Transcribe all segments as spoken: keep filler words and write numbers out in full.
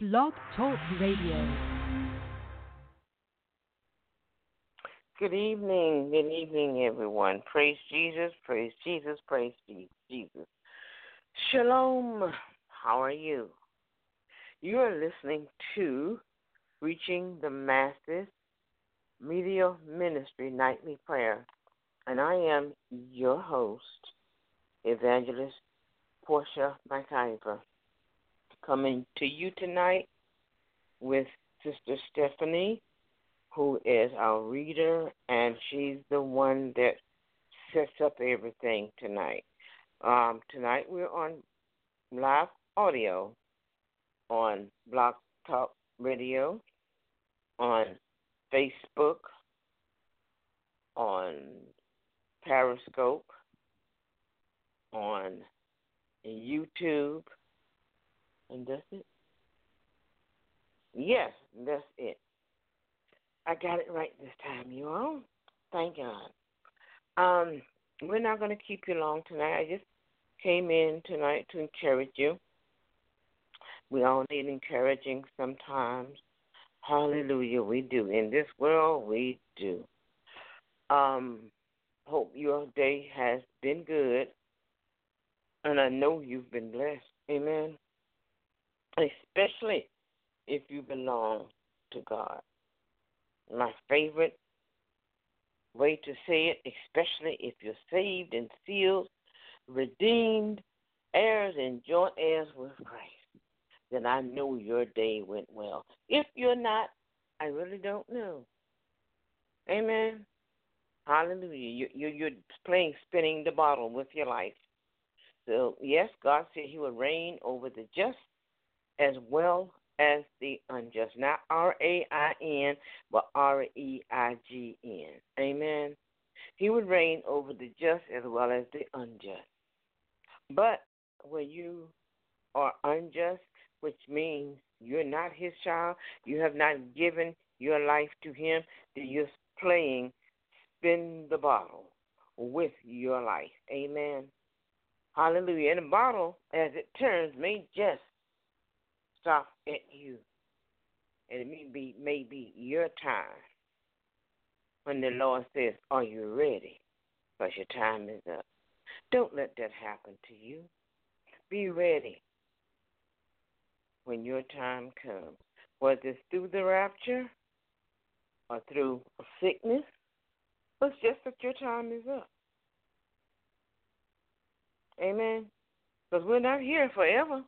Blog Talk Radio. Good evening, good evening, everyone. Praise Jesus, praise Jesus, praise Jesus. Shalom, how are you? You are listening to Reaching the Masses Media Ministry Nightly Prayer, and I am your host, Evangelist Portia McIver, coming to you tonight with Sister Stephanie, who is our reader, and she's the one that sets up everything tonight. Um, tonight we're on live audio on Blog Talk Radio, on Facebook, on Periscope, on YouTube, and that's it. Yes, that's it. I got it right this time, you all. Thank God. Um, we're not going to keep you long tonight. I just came in tonight to encourage you. We all need encouraging sometimes. Hallelujah, we do. In this world, we do. Um, hope your day has been good, and I know you've been blessed. Amen. Especially if you belong to God. My favorite way to say it, especially if you're saved and sealed, redeemed, heirs, and joint heirs with Christ, then I know your day went well. If you're not, I really don't know. Amen. Hallelujah. You, you, you're playing spinning the bottle with your life. So, yes, God said he would reign over the just as well as the unjust. Not R A I N, but R E I G N. Amen. He would reign over the just as well as the unjust. But when you are unjust, which means you're not his child, you have not given your life to him, then you're playing spin the bottle with your life. Amen. Hallelujah. And the bottle, as it turns, may just stop at you. And it may be, may be your time when the Lord says, are you ready? Because your time is up. Don't let that happen to you. Be ready when your time comes. Whether it's through the rapture or through sickness, it's just that your time is up. Amen. Because we're not here forever.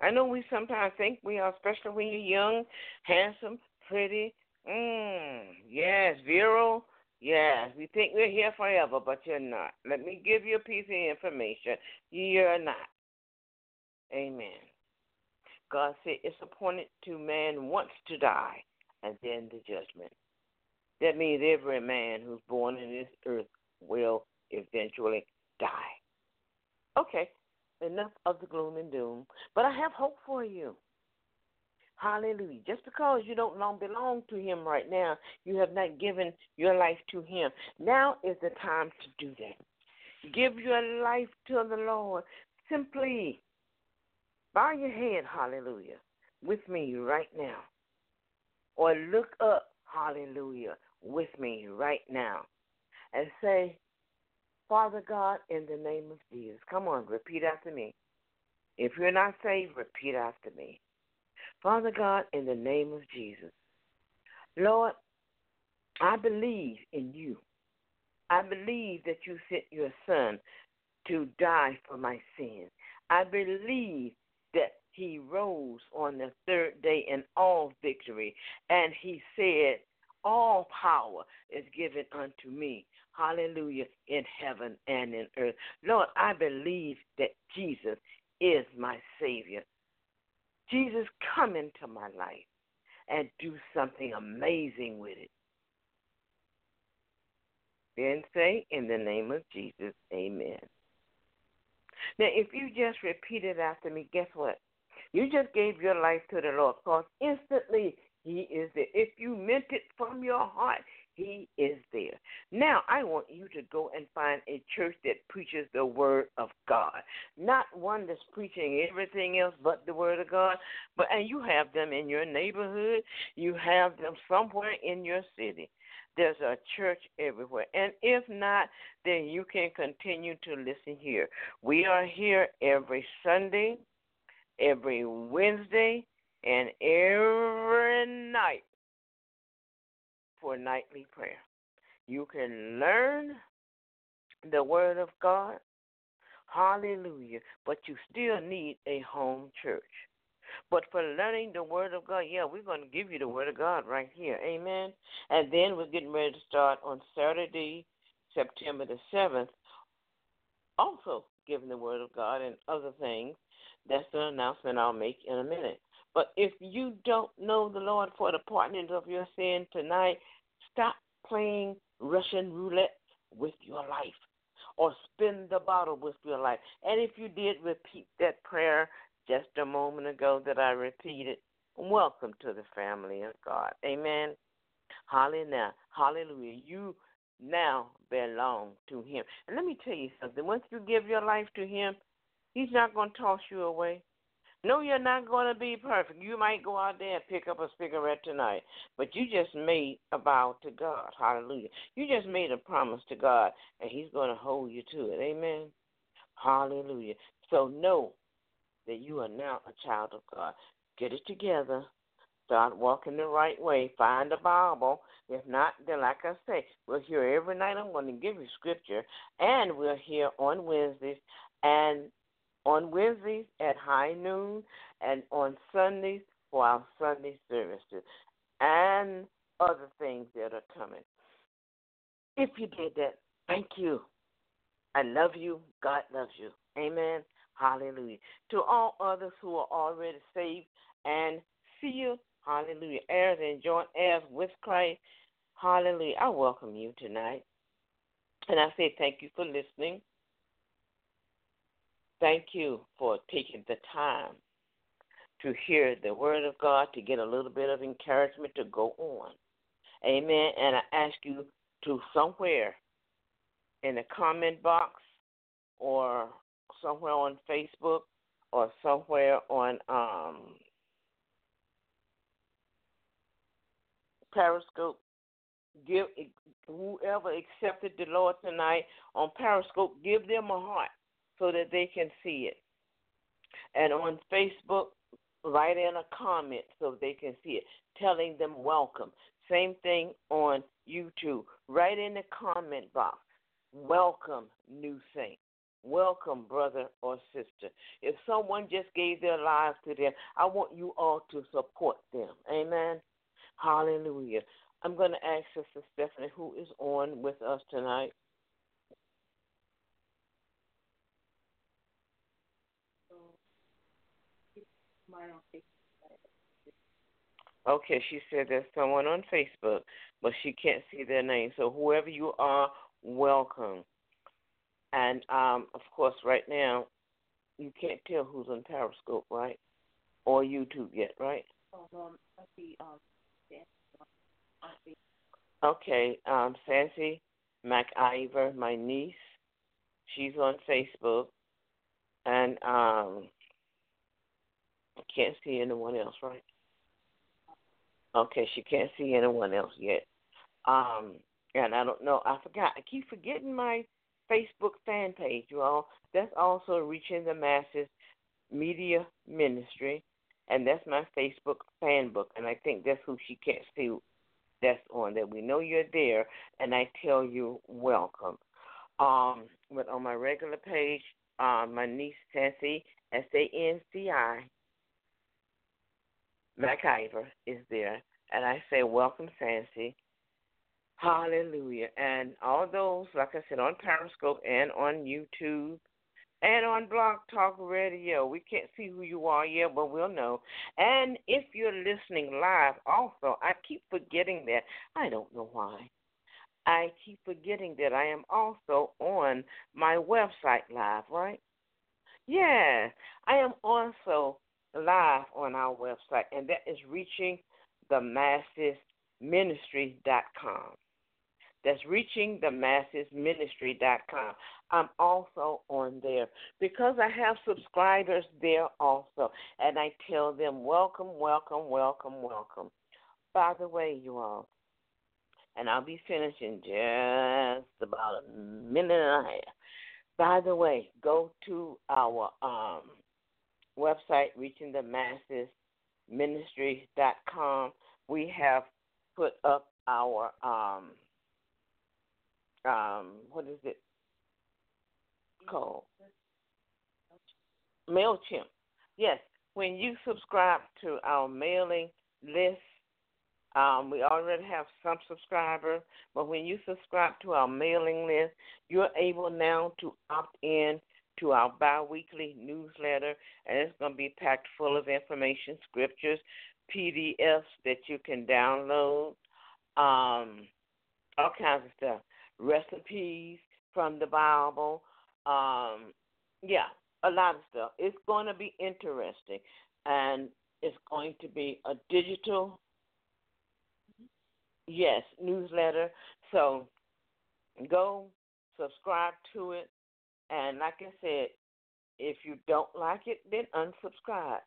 I know we sometimes think we are, especially when you're young, handsome, pretty. Mm, yes, virile. Yes, we think we're here forever, but you're not. Let me give you a piece of information. You're not. Amen. God said it's appointed to man once to die, and then the judgment. That means every man who's born in this earth will eventually die. Okay, enough of the gloom and doom, but I have hope for you. Hallelujah. Just because you don't long belong to him right now, you have not given your life to him. Now is the time to do that. Give your life to the Lord. Simply bow your head, hallelujah, with me right now. Or look up, hallelujah, with me right now and say, Father God, in the name of Jesus. Come on, repeat after me. If you're not saved, repeat after me. Father God, in the name of Jesus. Lord, I believe in you. I believe that you sent your son to die for my sins. I believe that he rose on the third day in all victory, and he said, all power is given unto me, hallelujah, in heaven and in earth. Lord, I believe that Jesus is my Savior. Jesus, come into my life and do something amazing with it. Then say, in the name of Jesus, amen. Now, if you just repeat it after me, guess what? You just gave your life to the Lord, because instantly he is there. If you meant it from your heart, He is there. Now, I want you to go and find a church that preaches the Word of God, not one that's preaching everything else but the Word of God. But and you have them in your neighborhood. You have them somewhere in your city. There's a church everywhere. And if not, then you can continue to listen here. We are here every Sunday, every Wednesday, and every night for nightly prayer. You can learn the Word of God. Hallelujah. But you still need a home church. But for learning the Word of God, yeah, we're going to give you the Word of God right here. Amen. And then we're getting ready to start on Saturday, September the seventh, also giving the Word of God and other things. That's an announcement I'll make in a minute. But if you don't know the Lord for the pardon of your sin tonight, stop playing Russian roulette with your life or spin the bottle with your life. And if you did repeat that prayer just a moment ago that I repeated, welcome to the family of God. Amen. Hallelujah. Hallelujah. You now belong to Him. And let me tell you something. Once you give your life to Him, He's not going to toss you away. No, you're not going to be perfect. You might go out there and pick up a cigarette tonight, but you just made a vow to God. Hallelujah. You just made a promise to God, and He's going to hold you to it. Amen. Hallelujah. So know that you are now a child of God. Get it together. Start walking the right way. Find the Bible. If not, then like I say, we're here every night. I'm going to give you scripture, and we're here on Wednesdays and on Wednesdays at high noon, and on Sundays for our Sunday services and other things that are coming. If you did that, thank you. I love you. God loves you. Amen. Hallelujah. To all others who are already saved and sealed, hallelujah, heirs and joint heirs with Christ, hallelujah. I welcome you tonight. And I say thank you for listening. Thank you for taking the time to hear the Word of God, to get a little bit of encouragement to go on. Amen. And I ask you to somewhere in the comment box or somewhere on Facebook or somewhere on um, Periscope, give whoever accepted the Lord tonight on Periscope, give them a heart, so that they can see it. And on Facebook, write in a comment so they can see it, telling them welcome. Same thing on YouTube. Write in the comment box, welcome, new saint. Welcome, brother or sister. If someone just gave their lives to them, I want you all to support them. Amen? Hallelujah. I'm going to ask Sister Stephanie, who is on with us tonight. Okay, she said there's someone on Facebook, but she can't see their name. So whoever you are, welcome. And, um, of course, right now, you can't tell who's on Periscope, right? Or YouTube yet, right? Okay, um, Sancie McIver, my niece, she's on Facebook. And, um... I can't see anyone else, right? Okay, she can't see anyone else yet. Um, and I don't know. I forgot. I keep forgetting my Facebook fan page, you all. That's also Reaching the Masses Media Ministry, and that's my Facebook fan book. And I think that's who she can't see that's on there. We know you're there, and I tell you welcome. Um, but on my regular page, uh, my niece, Sancie, S A N C I, McIver is there, and I say welcome, Sancie. Hallelujah. And all those, like I said, on Periscope and on YouTube and on Blog Talk Radio, we can't see who you are yet, but we'll know. And if you're listening live also, I keep forgetting that. I don't know why. I keep forgetting that I am also on my website live, right? Yeah, I am also live on our website, and that is reaching the masses ministry dot com. That's reaching the masses ministry dot com. I'm also on there because I have subscribers there also, and I tell them welcome, welcome, welcome, welcome. By the way, you all, and I'll be finishing just about a minute and a half. By the way, go to our um, website, reaching the masses ministry dot com. We have put up our, um, um, what is it called? MailChimp. Yes, when you subscribe to our mailing list, Um, we already have some subscribers, but when you subscribe to our mailing list, you're able now to opt in to our biweekly newsletter, and it's going to be packed full of information, scriptures, P D Fs that you can download, um, all kinds of stuff, recipes from the Bible, um, yeah, a lot of stuff. It's going to be interesting, and it's going to be a digital Yes, newsletter. So go subscribe to it. And like I said, if you don't like it, then unsubscribe.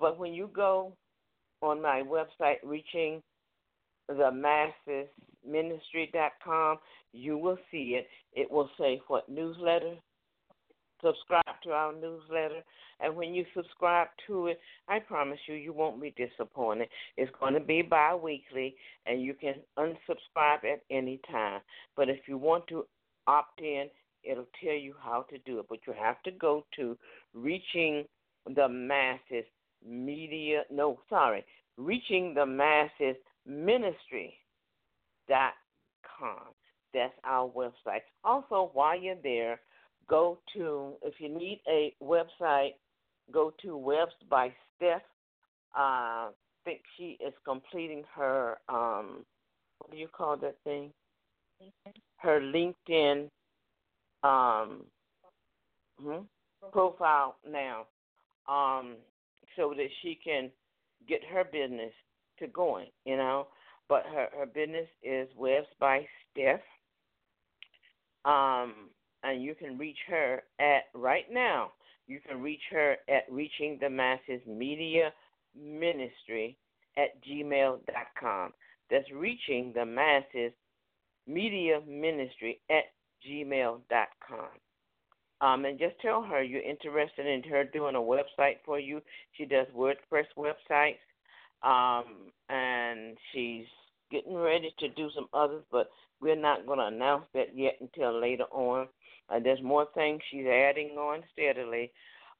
But when you go on my website, reaching the masses ministry dot com, you will see it. It will say what newsletter. Subscribe to our newsletter. And when you subscribe to it, I promise you, you won't be disappointed. It's going to be bi-weekly, and you can unsubscribe at any time. But if you want to opt in, it'll tell you how to do it. But you have to go to Reaching the Masses Media, no, sorry, reaching the masses ministry dot com. That's our website. Also, while you're there, go to, if you need a website, go to Webs by Steph. Uh, I think she is completing her, um, what do you call that thing? LinkedIn. Her LinkedIn um, hmm, profile now um, so that she can get her business to going, you know. But her, her business is Webs by Steph. Um And you can reach her at, right now, you can reach her at reaching the masses media ministry at gmail dot com. That's reaching the masses media ministry at gmail dot com. Um, and just tell her you're interested in her doing a website for you. She does WordPress websites, um, and she's getting ready to do some others, but we're not going to announce that yet until later on. Uh, there's more things she's adding on steadily,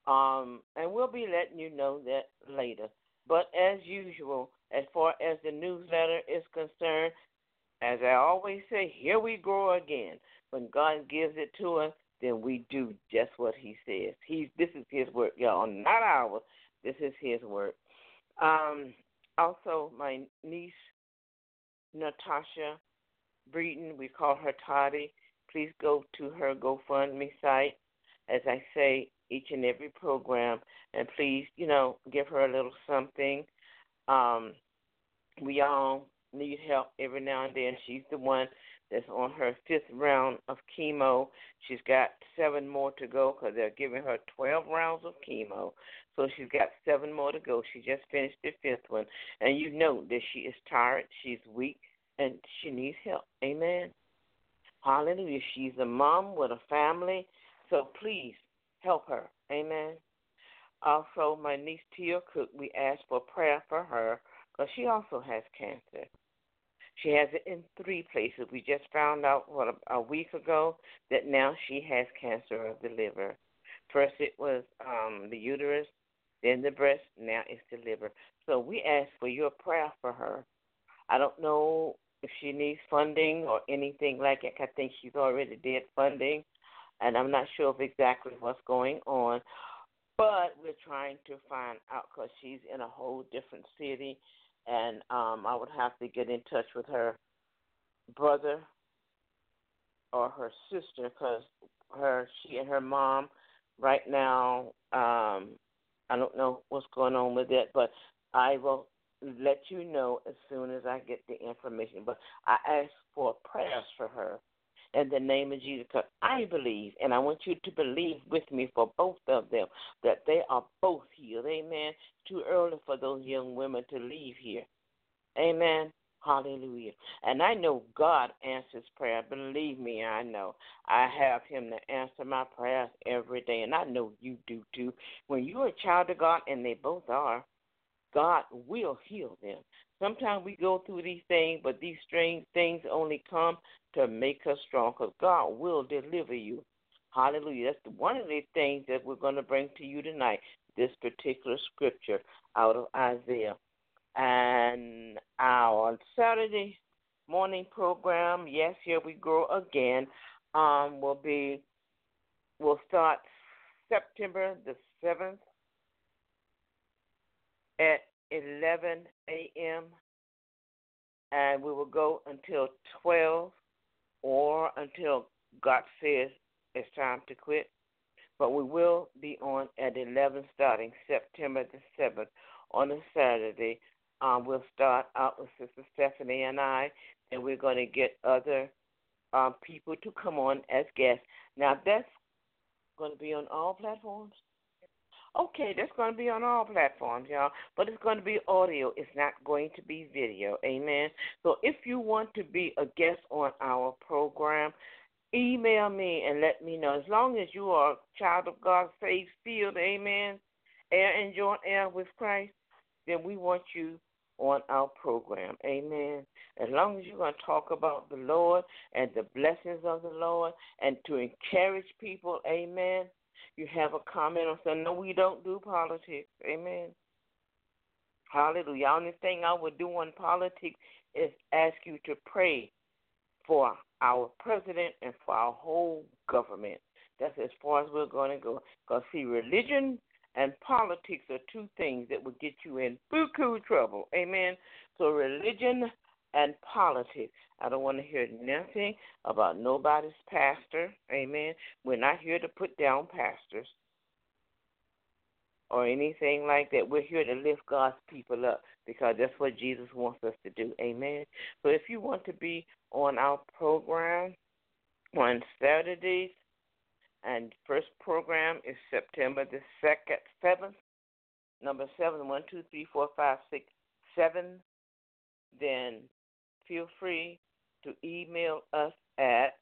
um, and we'll be letting you know that later. But as usual, as far as the newsletter is concerned, as I always say, here we grow again. When God gives it to us, then we do just what he says. He's, this is his work, y'all, not ours. This is his work. Um, also, my niece, Natasha Breeden, we call her Toddy. Please go to her GoFundMe site, as I say, each and every program, and please, you know, give her a little something. Um, we all need help every now and then. She's the one that's on her fifth round of chemo. She's got seven more to go because they're giving her twelve rounds of chemo. So she's got seven more to go. She just finished the fifth one. And you know that she is tired, she's weak, and she needs help. Amen. Hallelujah. She's a mom with a family, so please help her. Amen. Also, my niece Tia Cook, we asked for prayer for her because she also has cancer. She has it in three places. We just found out, what, a week ago that now she has cancer of the liver. First it was um, the uterus, then the breast, now it's the liver. So we asked for your prayer for her. I don't know if she needs funding or anything like that. I think she's already did funding, and I'm not sure of exactly what's going on. But we're trying to find out because she's in a whole different city, and um, I would have to get in touch with her brother or her sister because her, she and her mom right now, um, I don't know what's going on with it, but I will let you know as soon as I get the information. But I ask for prayers for her in the name of Jesus, because I believe, and I want you to believe with me for both of them, that they are both healed. Amen. Too early for those young women to leave here. Amen. Hallelujah. And I know God answers prayer. Believe me, I know. I have him to answer my prayers every day, and I know you do too. When you're a child of God, and they both are, God will heal them. Sometimes we go through these things, but these strange things only come to make us strong, because God will deliver you. Hallelujah. That's one of the things that we're going to bring to you tonight, this particular scripture out of Isaiah. And our Saturday morning program, yes, here we go again, um, will be, will start September the seventh at eleven a.m. and we will go until twelve or until God says it's time to quit. But we will be on at eleven starting September the seventh on a Saturday. Um, we'll start out with Sister Stephanie and I, and we're going to get other um, people to come on as guests. Now, that's going to be on all platforms? Okay, that's going to be on all platforms, y'all, but it's going to be audio. It's not going to be video, amen? So if you want to be a guest on our program, email me and let me know. As long as you are a child of God, saved, sealed, amen, heir and joint heir with Christ, then we want you on our program. Amen. As long as you're going to talk about the Lord and the blessings of the Lord and to encourage people, amen, you have a comment on something. No, we don't do politics. Amen. Hallelujah. The only thing I would do on politics is ask you to pray for our president and for our whole government. That's as far as we're going to go. Because, see, religion and politics are two things that will get you in buku trouble. Amen. So religion and politics. I don't want to hear nothing about nobody's pastor. Amen. We're not here to put down pastors or anything like that. We're here to lift God's people up because that's what Jesus wants us to do. Amen. So if you want to be on our program on Saturdays, and first program is September the second, seventh, number seven, one, two, three, four, five, six, seven. Then feel free to email us at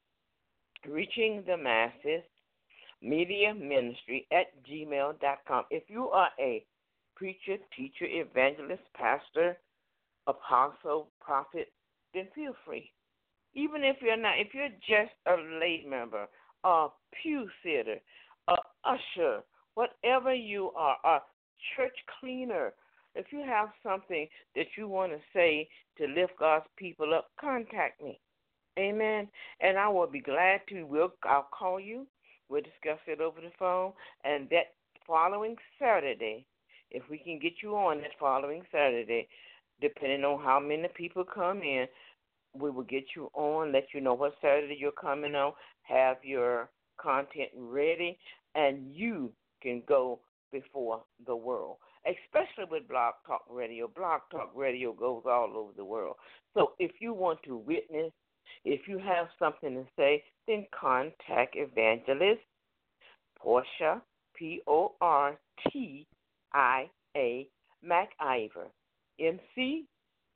reaching the masses media ministry at gmail dot com. If you are a preacher, teacher, evangelist, pastor, apostle, prophet, then feel free. Even if you're not, if you're just a lay member, a pew sitter, a usher, whatever you are, a church cleaner, if you have something that you want to say to lift God's people up, contact me. Amen. And I will be glad to. We'll, I'll call you. We'll discuss it over the phone. And that following Saturday, if we can get you on that following Saturday, depending on how many people come in, we will get you on, let you know what Saturday you're coming on, have your content ready, and you can go before the world, especially with Blog Talk Radio. Blog Talk Radio goes all over the world. So if you want to witness, if you have something to say, then contact Evangelist Portia, P O R T I A, McIver, M C,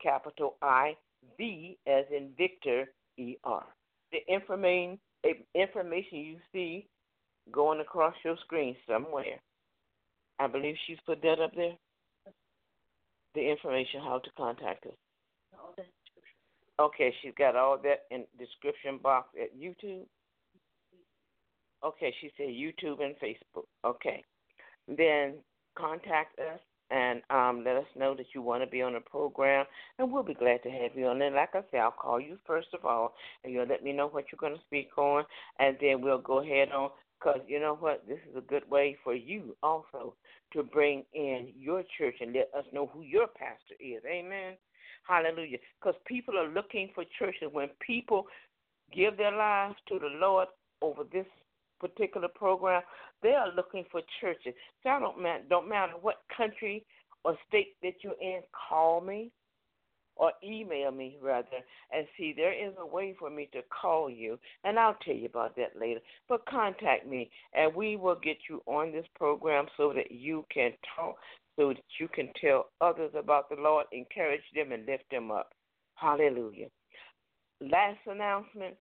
capital I, V as in Victor, E R. The information information you see going across your screen somewhere. I believe she's put that up there. The information, how to contact us. All that description. Okay, she's got all that in description box at YouTube. Okay, she said YouTube and Facebook. Okay. Then contact us. And um, let us know that you want to be on the program, and we'll be glad to have you on. And like I said, I'll call you first of all, and you'll let me know what you're going to speak on, and then we'll go ahead on, because you know what? This is a good way for you also to bring in your church and let us know who your pastor is. Amen? Hallelujah. Because people are looking for churches. When people give their lives to the Lord over this particular program, they are looking for churches. So I don't matter, don't matter what country or state that you're in, call me or email me, rather, and see, there is a way for me to call you, and I'll tell you about that later. But contact me, and we will get you on this program so that you can talk, so that you can tell others about the Lord, encourage them, and lift them up. Hallelujah. Last announcement,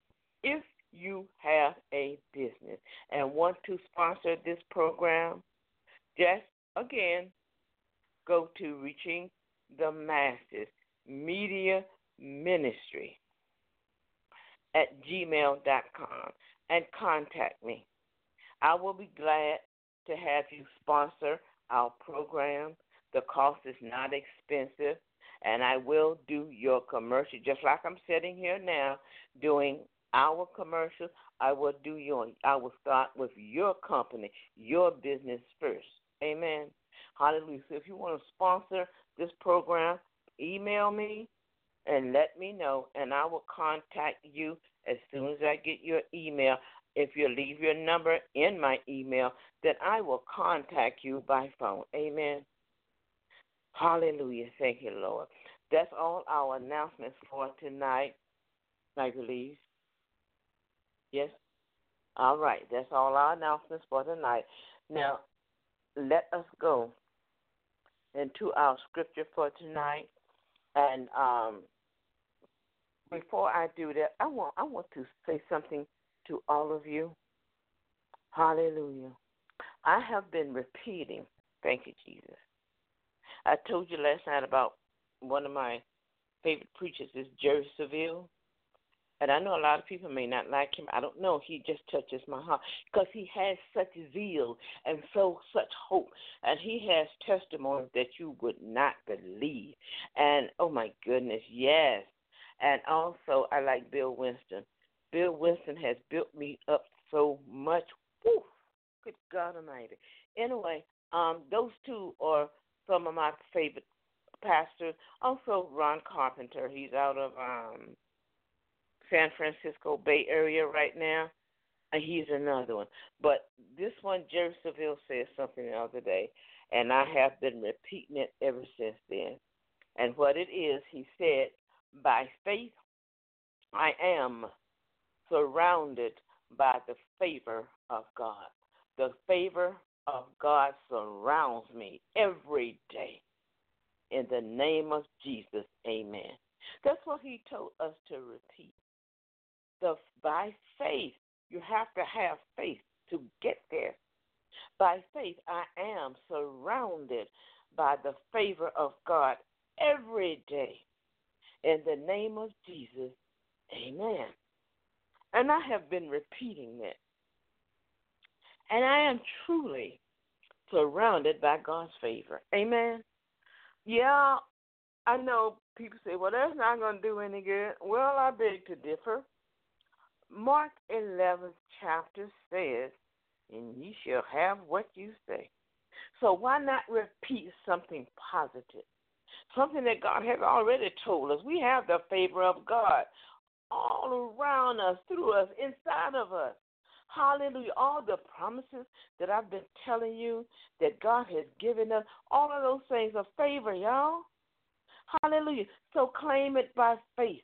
if you have a business and want to sponsor this program, just, again, go to Reaching the Masses Media Ministry at gmail dot com and contact me. I will be glad to have you sponsor our program. The cost is not expensive, and I will do your commercial. Just like I'm sitting here now doing our commercials, I will do your, I will start with your company, your business first. Amen. Hallelujah. So if you want to sponsor this program, email me and let me know, and I will contact you as soon as I get your email. If you leave your number in my email, then I will contact you by phone. Amen. Hallelujah. Thank you, Lord. That's all our announcements for tonight, I believe. Yes? All right. That's all our announcements for tonight. Now, let us go into our scripture for tonight. And um, before I do that, I want I want to say something to all of you. Hallelujah. I have been repeating, thank you, Jesus. I told you last night about one of my favorite preachers is Jerry Savelle. And I know a lot of people may not like him. I don't know. He just touches my heart because he has such zeal and so such hope. And he has testimonies that you would not believe. And, oh, my goodness, yes. And also I like Bill Winston. Bill Winston has built me up so much. Oof, good God Almighty. Anyway, um, those two are some of my favorite pastors. Also Ron Carpenter. He's out of um, – San Francisco Bay Area right now, and he's another one. But this one, Jerry Savelle said something the other day, and I have been repeating it ever since then. And what it is, he said, by faith, I am surrounded by the favor of God. The favor of God surrounds me every day. In the name of Jesus, amen. That's what he told us to repeat. The, by faith, you have to have faith to get there. By faith, I am surrounded by the favor of God every day. In the name of Jesus, amen. And I have been repeating that. And I am truly surrounded by God's favor. Amen. Yeah, I know people say, well, that's not going to do any good. Well, I beg to differ. Mark eleventh chapter says, and ye shall have what you say. So why not repeat something positive, something that God has already told us? We have the favor of God all around us, through us, inside of us. Hallelujah. All the promises that I've been telling you that God has given us, all of those things are favor, y'all. Hallelujah. So claim it by faith.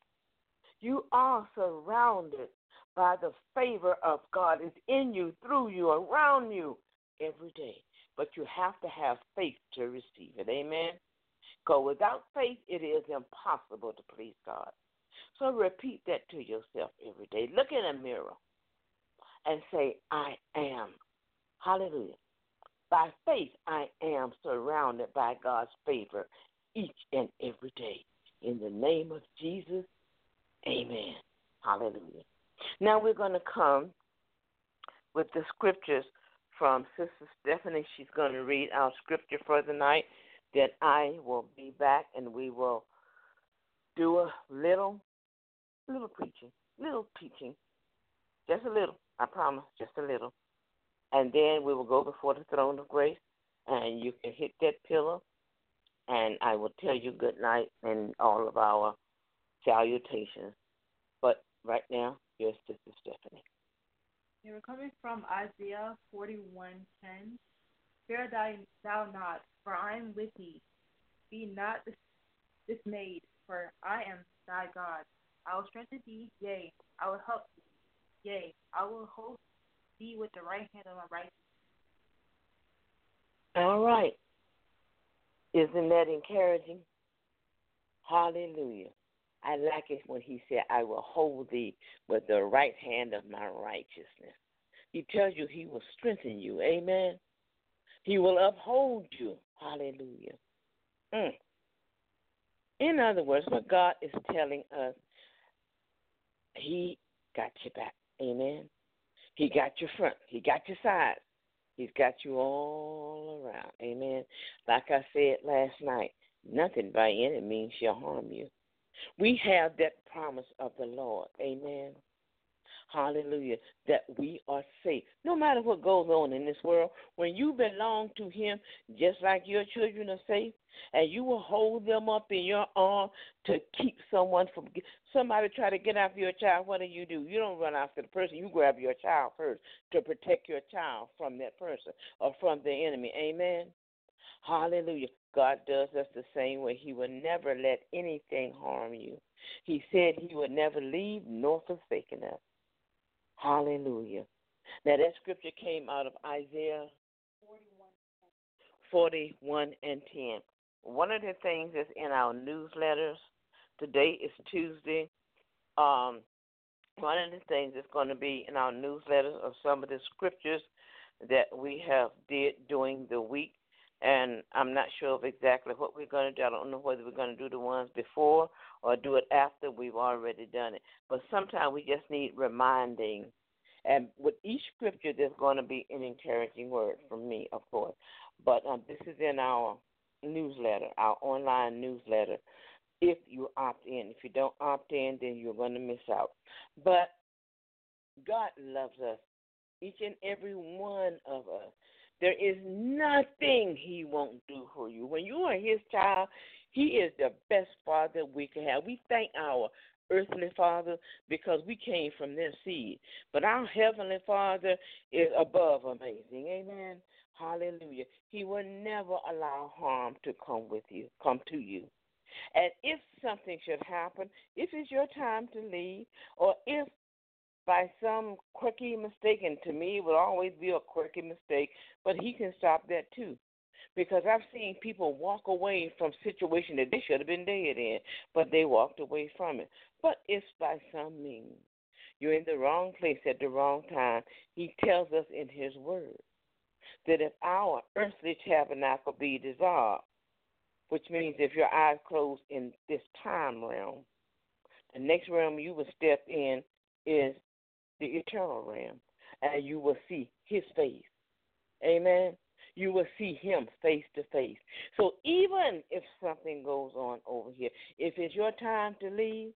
You are surrounded by the favor of God. It's in you, through you, around you every day. But you have to have faith to receive it. Amen? Because without faith, it is impossible to please God. So repeat that to yourself every day. Look in a mirror and say, I am. Hallelujah. By faith, I am surrounded by God's favor each and every day. In the name of Jesus, amen. Hallelujah. Now we're going to come with the scriptures from Sister Stephanie. She's going to read our scripture for the night. Then I will be back and we will do a little, little preaching, little teaching, just a little, I promise, just a little. And then we will go before the throne of grace and you can hit that pillow and I will tell you good night and all of our salutations. But right now, yes, this is Stephanie. And we're coming from Isaiah forty-one ten. Fear thou not, for I am with thee. Be not dismayed, for I am thy God. I will strengthen thee, yea, I will help thee, yea, I will hold thee with the right hand of my righteousness. All right. Isn't that encouraging? Hallelujah. I like it when he said, I will hold thee with the right hand of my righteousness. He tells you he will strengthen you. Amen. He will uphold you. Hallelujah. Mm. In other words, what God is telling us, he got your back. Amen. He got your front. He got your sides. He's got you all around. Amen. Like I said last night, nothing by any means shall harm you. We have that promise of the Lord. Amen. Hallelujah. That we are safe. No matter what goes on in this world, when you belong to him, just like your children are safe, and you will hold them up in your arm to keep someone from, somebody try to get after your child, what do you do? You don't run after the person. You grab your child first to protect your child from that person or from the enemy. Amen. Hallelujah. God does us the same way. He will never let anything harm you. He said he would never leave nor forsaken us. Hallelujah. Now, that scripture came out of Isaiah forty-one and ten. One of the things that's in our newsletters, today is Tuesday, um, one of the things that's going to be in our newsletters are some of the scriptures that we have did during the week. And I'm not sure of exactly what we're going to do. I don't know whether we're going to do the ones before or do it after we've already done it. But sometimes we just need reminding. And with each scripture, there's going to be an encouraging word from me, of course. But um, this is in our newsletter, our online newsletter, if you opt in. If you don't opt in, then you're going to miss out. But God loves us, each and every one of us. There is nothing he won't do for you. When you are his child, he is the best father we can have. We thank our earthly father because we came from their seed. But our heavenly father is above amazing. Amen. Hallelujah. He will never allow harm to come with you, come to you. And if something should happen, if it's your time to leave, or if by some quirky mistake, and to me it would always be a quirky mistake, but he can stop that too. Because I've seen people walk away from situations that they should have been dead in, but they walked away from it. But it's by some means. You're in the wrong place at the wrong time. He tells us in his word that if our earthly tabernacle be dissolved, which means if your eyes close in this time realm, the next realm you will step in is the eternal realm, and you will see his face. Amen. You will see him face to face. So even if something goes on over here, if it's your time to leave,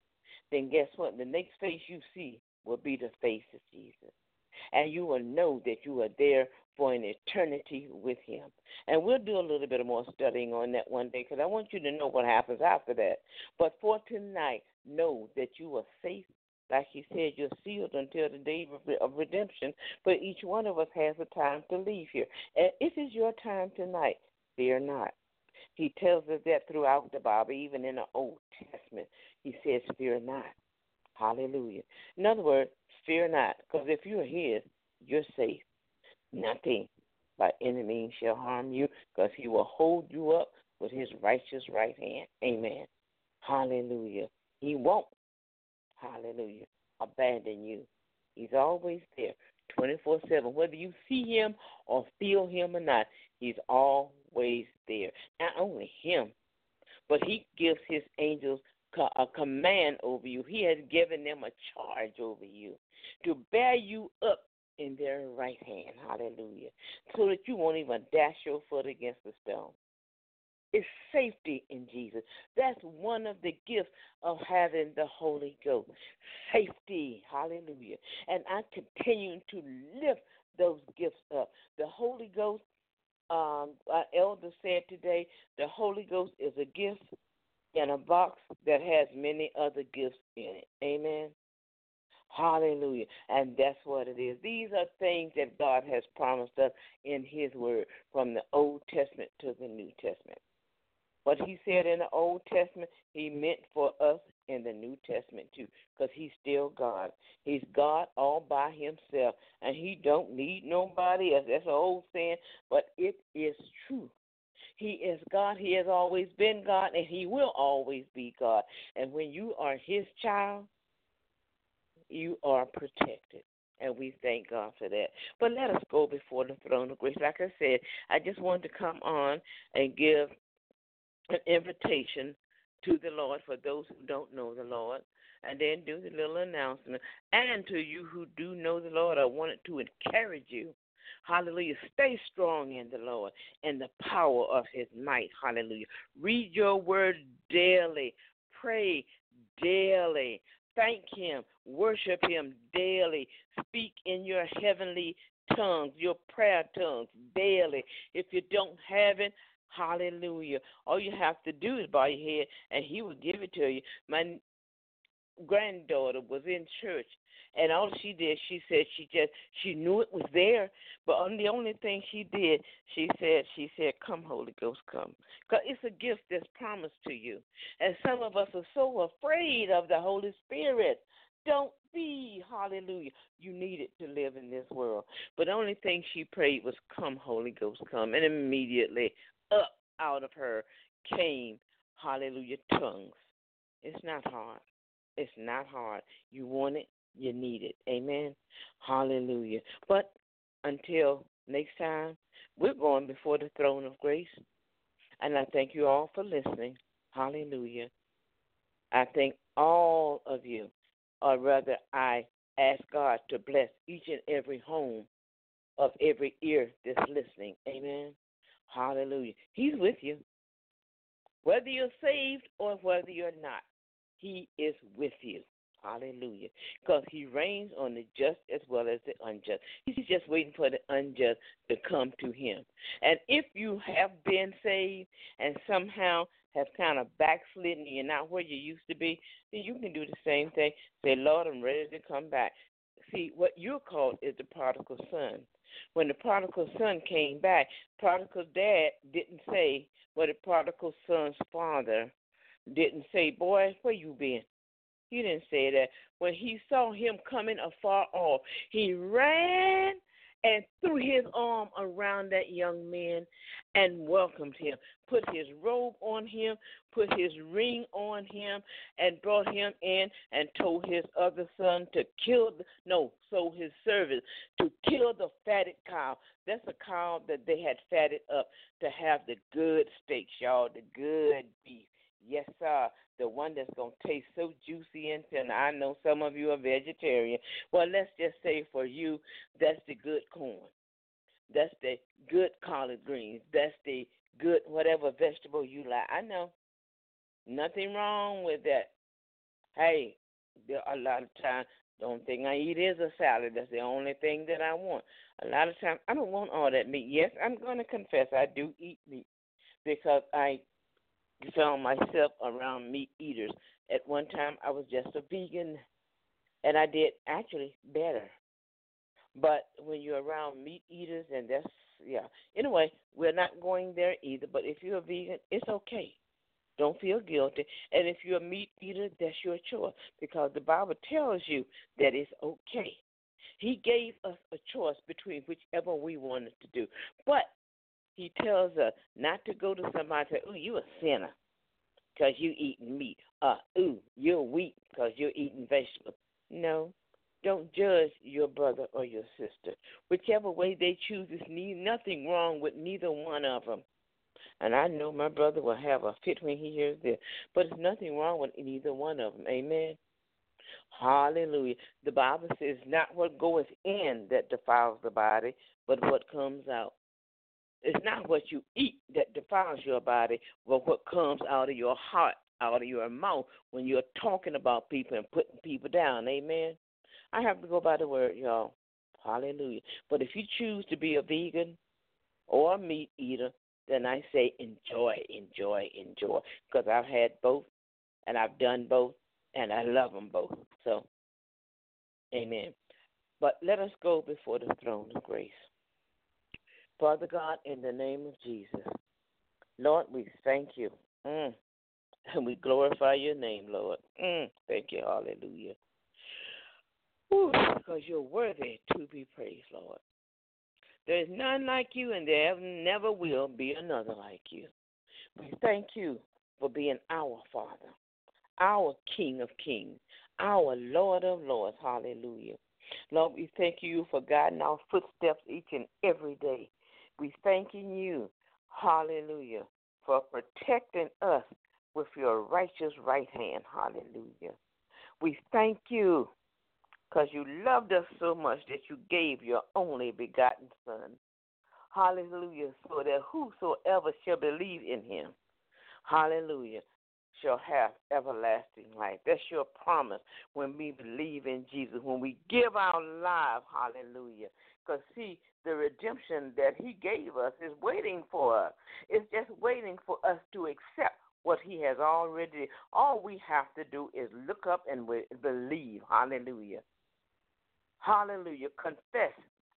then guess what? The next face you see will be the face of Jesus, and you will know that you are there for an eternity with him. And we'll do a little bit more studying on that one day, because I want you to know what happens after that. But for tonight, know that you are safe. Like he said, you're sealed until the day of redemption, but each one of us has a time to leave here. And if it's your time tonight, fear not. He tells us that throughout the Bible, even in the Old Testament. He says, fear not. Hallelujah. In other words, fear not, because if you're his, you're safe. Nothing by any means shall harm you, because he will hold you up with his righteous right hand. Amen. Hallelujah. He won't. Hallelujah, abandon you. He's always there, twenty-four seven. Whether you see him or feel him or not, he's always there. Not only him, but he gives his angels a command over you. He has given them a charge over you to bear you up in their right hand. Hallelujah, so that you won't even dash your foot against the stone. It's safety in Jesus. That's one of the gifts of having the Holy Ghost. Safety. Hallelujah. And I continue to lift those gifts up. The Holy Ghost, um, our elder said today, the Holy Ghost is a gift in a box that has many other gifts in it. Amen. Hallelujah. And that's what it is. These are things that God has promised us in his word from the Old Testament to the New Testament. What he said in the Old Testament, he meant for us in the New Testament too, because he's still God. He's God all by himself, and he don't need nobody else. That's an old saying, but it is true. He is God. He has always been God, and he will always be God. And when you are his child, you are protected. And we thank God for that. But let us go before the throne of grace. Like I said, I just wanted to come on and give an invitation to the Lord for those who don't know the Lord, and then do the little announcement. And to you who do know the Lord, I wanted to encourage you. Hallelujah. Stay strong in the Lord and the power of his might. Hallelujah. Read your word daily. Pray daily. Thank him. Worship him daily. Speak in your heavenly tongues, your prayer tongues daily. If you don't have it, hallelujah. All you have to do is bow your head, and he will give it to you. My granddaughter was in church, and all she did, she said she just, she knew it was there, but the only thing she did, she said, she said, come, Holy Ghost, come. Because it's a gift that's promised to you. And some of us are so afraid of the Holy Spirit. Don't be, hallelujah. You need it to live in this world. But the only thing she prayed was, come, Holy Ghost, come. And immediately up out of her came, hallelujah, tongues. It's not hard. It's not hard. You want it. You need it. Amen. Hallelujah. But until next time, we're going before the throne of grace. And I thank you all for listening. Hallelujah. I thank all of you, or rather I ask God to bless each and every home of every ear that's listening. Amen. Hallelujah. He's with you. Whether you're saved or whether you're not, he is with you. Hallelujah. Because he reigns on the just as well as the unjust. He's just waiting for the unjust to come to him. And if you have been saved and somehow have kind of backslidden and you're not where you used to be, then you can do the same thing. Say, Lord, I'm ready to come back. See, what you're called is the prodigal son. When the prodigal son came back, prodigal dad didn't say, well, the prodigal son's father didn't say, boy, where you been? He didn't say that. When he saw him coming afar off, he ran and threw his arm around that young man and welcomed him, put his robe on him, put his ring on him, and brought him in and told his other son to kill, the, no, so his servant, to kill the fatted cow. That's a cow that they had fatted up to have the good steaks, y'all, the good beef. Yes, sir, the one that's going to taste so juicy and tender. I know some of you are vegetarian. Well, let's just say for you, that's the good corn. That's the good collard greens. That's the good whatever vegetable you like. I know. Nothing wrong with that. Hey, there a lot of times the only thing I eat is a salad. That's the only thing that I want. A lot of times I don't want all that meat. Yes, I'm going to confess I do eat meat because I found myself around meat eaters. At one time, I was just a vegan, and I did actually better. But when you're around meat eaters, and that's, yeah. Anyway, we're not going there either, but if you're a vegan, it's okay. Don't feel guilty. And if you're a meat eater, that's your choice, because the Bible tells you that it's okay. He gave us a choice between whichever we wanted to do. But he tells us not to go to somebody and say, ooh, you a sinner because you eating meat. Uh, ooh, you're weak because you're eating vegetables. No, don't judge your brother or your sister. Whichever way they choose, there's nothing wrong with neither one of them. And I know my brother will have a fit when he hears this, but there's nothing wrong with neither one of them. Amen. Hallelujah. The Bible says not what goeth in that defiles the body, but what comes out. It's not what you eat that defiles your body, but what comes out of your heart, out of your mouth, when you're talking about people and putting people down. Amen? I have to go by the word, y'all. Hallelujah. But if you choose to be a vegan or a meat eater, then I say enjoy, enjoy, enjoy, because I've had both, and I've done both, and I love them both. So, amen. But let us go before the throne of grace. Father God, in the name of Jesus, Lord, we thank you. Mm. And we glorify your name, Lord. Mm. Thank you. Hallelujah. Whew, because you're worthy to be praised, Lord. There is none like you, and there never will be another like you. We thank you for being our Father, our King of kings, our Lord of lords. Hallelujah. Lord, we thank you for guiding our footsteps each and every day. We thanking you, hallelujah, for protecting us with your righteous right hand. Hallelujah. We thank you because you loved us so much that you gave your only begotten Son. Hallelujah. So that whosoever shall believe in him, hallelujah, shall have everlasting life. That's your promise when we believe in Jesus, when we give our life, hallelujah. Because, see, the redemption that he gave us is waiting for us. It's just waiting for us to accept what he has already. All we have to do is look up and believe, hallelujah. Hallelujah. Confess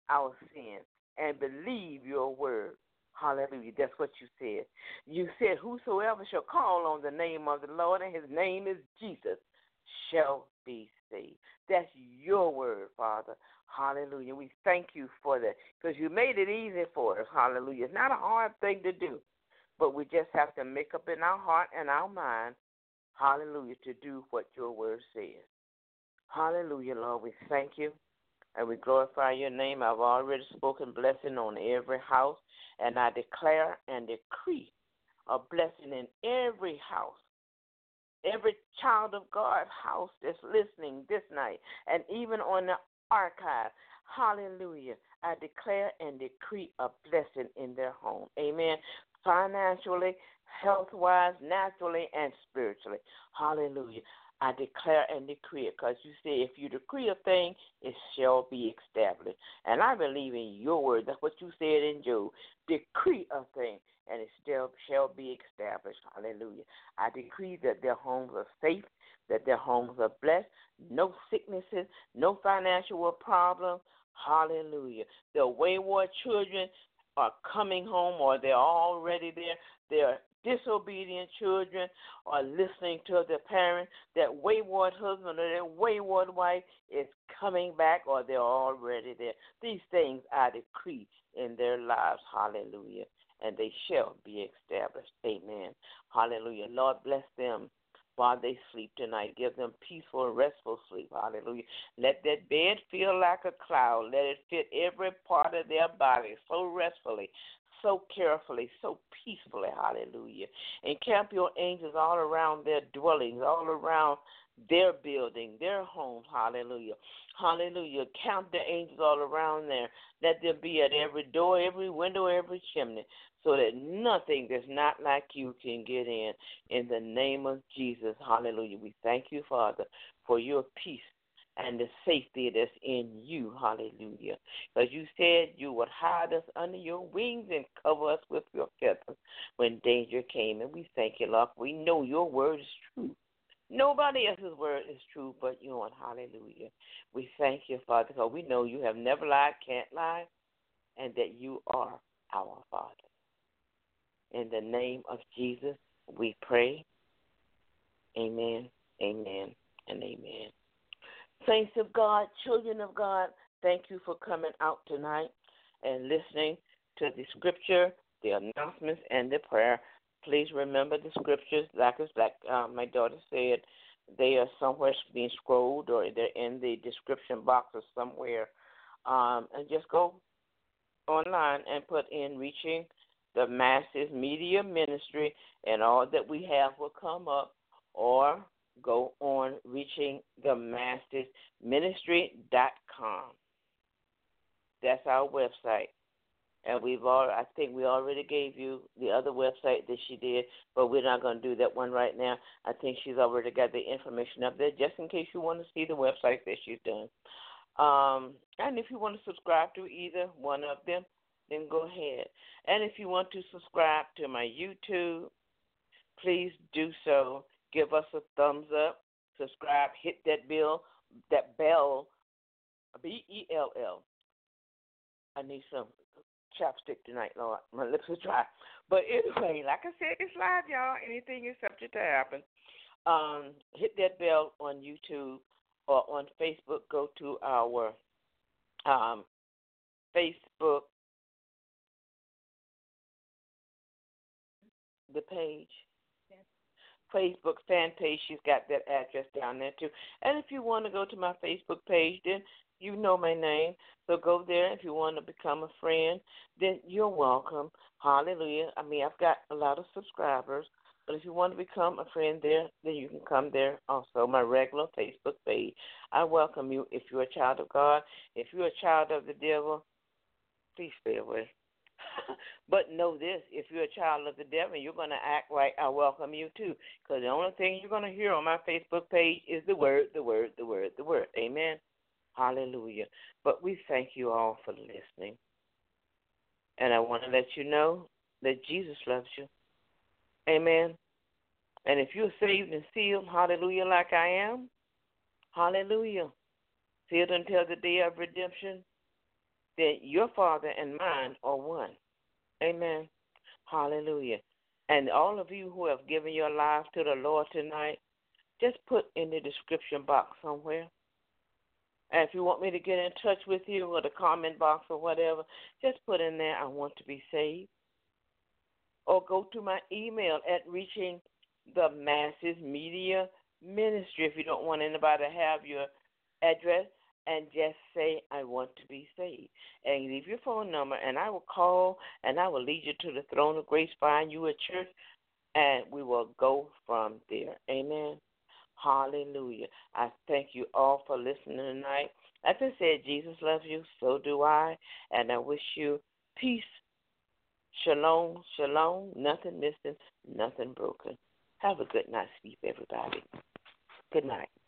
our sins and believe your word. Hallelujah. That's what you said. You said, whosoever shall call on the name of the Lord, and his name is Jesus, shall be saved. That's your word, Father. Hallelujah. We thank you for that because you made it easy for us. Hallelujah. It's not a hard thing to do, but we just have to make up in our heart and our mind, hallelujah, to do what your word says. Hallelujah, Lord. We thank you. And we glorify your name. I've already spoken blessing on every house, and I declare and decree a blessing in every house, every child of God's house that's listening this night, and even on the archive. Hallelujah. I declare and decree a blessing in their home. Amen. Financially, health-wise, naturally, and spiritually. Hallelujah. I declare and decree it, because you say if you decree a thing, it shall be established. And I believe in your word. That's what you said in Job. Decree a thing, and it still shall be established. Hallelujah. I decree that their homes are safe, that their homes are blessed, no sicknesses, no financial problems. Hallelujah. The wayward children are coming home, or they're already there. They're disobedient children are listening to their parents. That wayward husband or that wayward wife is coming back, or they're already there. These things I decree in their lives, hallelujah, and they shall be established. Amen. Hallelujah. Lord, bless them while they sleep tonight. Give them peaceful and restful sleep, hallelujah. Let that bed feel like a cloud. Let it fit every part of their body so restfully, so carefully, so peacefully, hallelujah. And camp your angels all around their dwellings, all around their building, their homes, hallelujah. Hallelujah. Camp the angels all around there. Let them be at every door, every window, every chimney, so that nothing that's not like you can get in. In the name of Jesus, hallelujah. We thank you, Father, for your peace and the safety that's in you, hallelujah. Because you said you would hide us under your wings and cover us with your feathers when danger came. And we thank you, Lord. We know your word is true. Nobody else's word is true but yours, hallelujah. We thank you, Father, because we know you have never lied, can't lie, and that you are our Father. In the name of Jesus, we pray. Amen, amen, and amen. Saints of God, children of God, thank you for coming out tonight and listening to the scripture, the announcements, and the prayer. Please remember the scriptures, like, like uh, my daughter said, they are somewhere being scrolled, or they're in the description box or somewhere. Um, and just go online and put in Reaching the Masses Media Ministry, and all that we have will come up, or go on reaching the masses ministry dot com. That's our website. And we've all, I think we already gave you the other website that she did, but we're not going to do that one right now. I think she's already got the information up there, just in case you want to see the website that she's done. Um, and if you want to subscribe to either one of them, then go ahead. And if you want to subscribe to my YouTube, please do so. Give us a thumbs up, subscribe, hit that bell, that bell, B E L L. I need some chapstick tonight, Lord. My lips are dry. But anyway, like I said, it's live, y'all. Anything is subject to happen. Um, hit that bell on YouTube or on Facebook. Go to our um, Facebook, the page. Facebook fan page, she's got that address down there too. And if you want to go to my Facebook page, then you know my name. So go there. If you want to become a friend, then you're welcome. Hallelujah. I mean, I've got a lot of subscribers, but if you want to become a friend there, then you can come there also, my regular Facebook page. I welcome you if you're a child of God. If you're a child of the devil, please stay away. But know this, if you're a child of the devil and you're going to act right, I welcome you too. Because the only thing you're going to hear on my Facebook page is the word, the word, the word, the word. Amen. Hallelujah. But we thank you all for listening. And I want to let you know that Jesus loves you. Amen. And if you're saved and sealed, hallelujah, like I am, hallelujah, sealed until the day of redemption, then your Father and mine are one. Amen. Hallelujah. And all of you who have given your lives to the Lord tonight, just put in the description box somewhere. And if you want me to get in touch with you or the comment box or whatever, just put in there, I want to be saved. Or go to my email at Reaching the Masses Media Ministry if you don't want anybody to have your address. And just say, I want to be saved. And leave your phone number, and I will call, and I will lead you to the throne of grace, find you a church, and we will go from there. Amen. Hallelujah. I thank you all for listening tonight. As I said, Jesus loves you, so do I. And I wish you peace, shalom, shalom, nothing missing, nothing broken. Have a good night's sleep, everybody. Good night.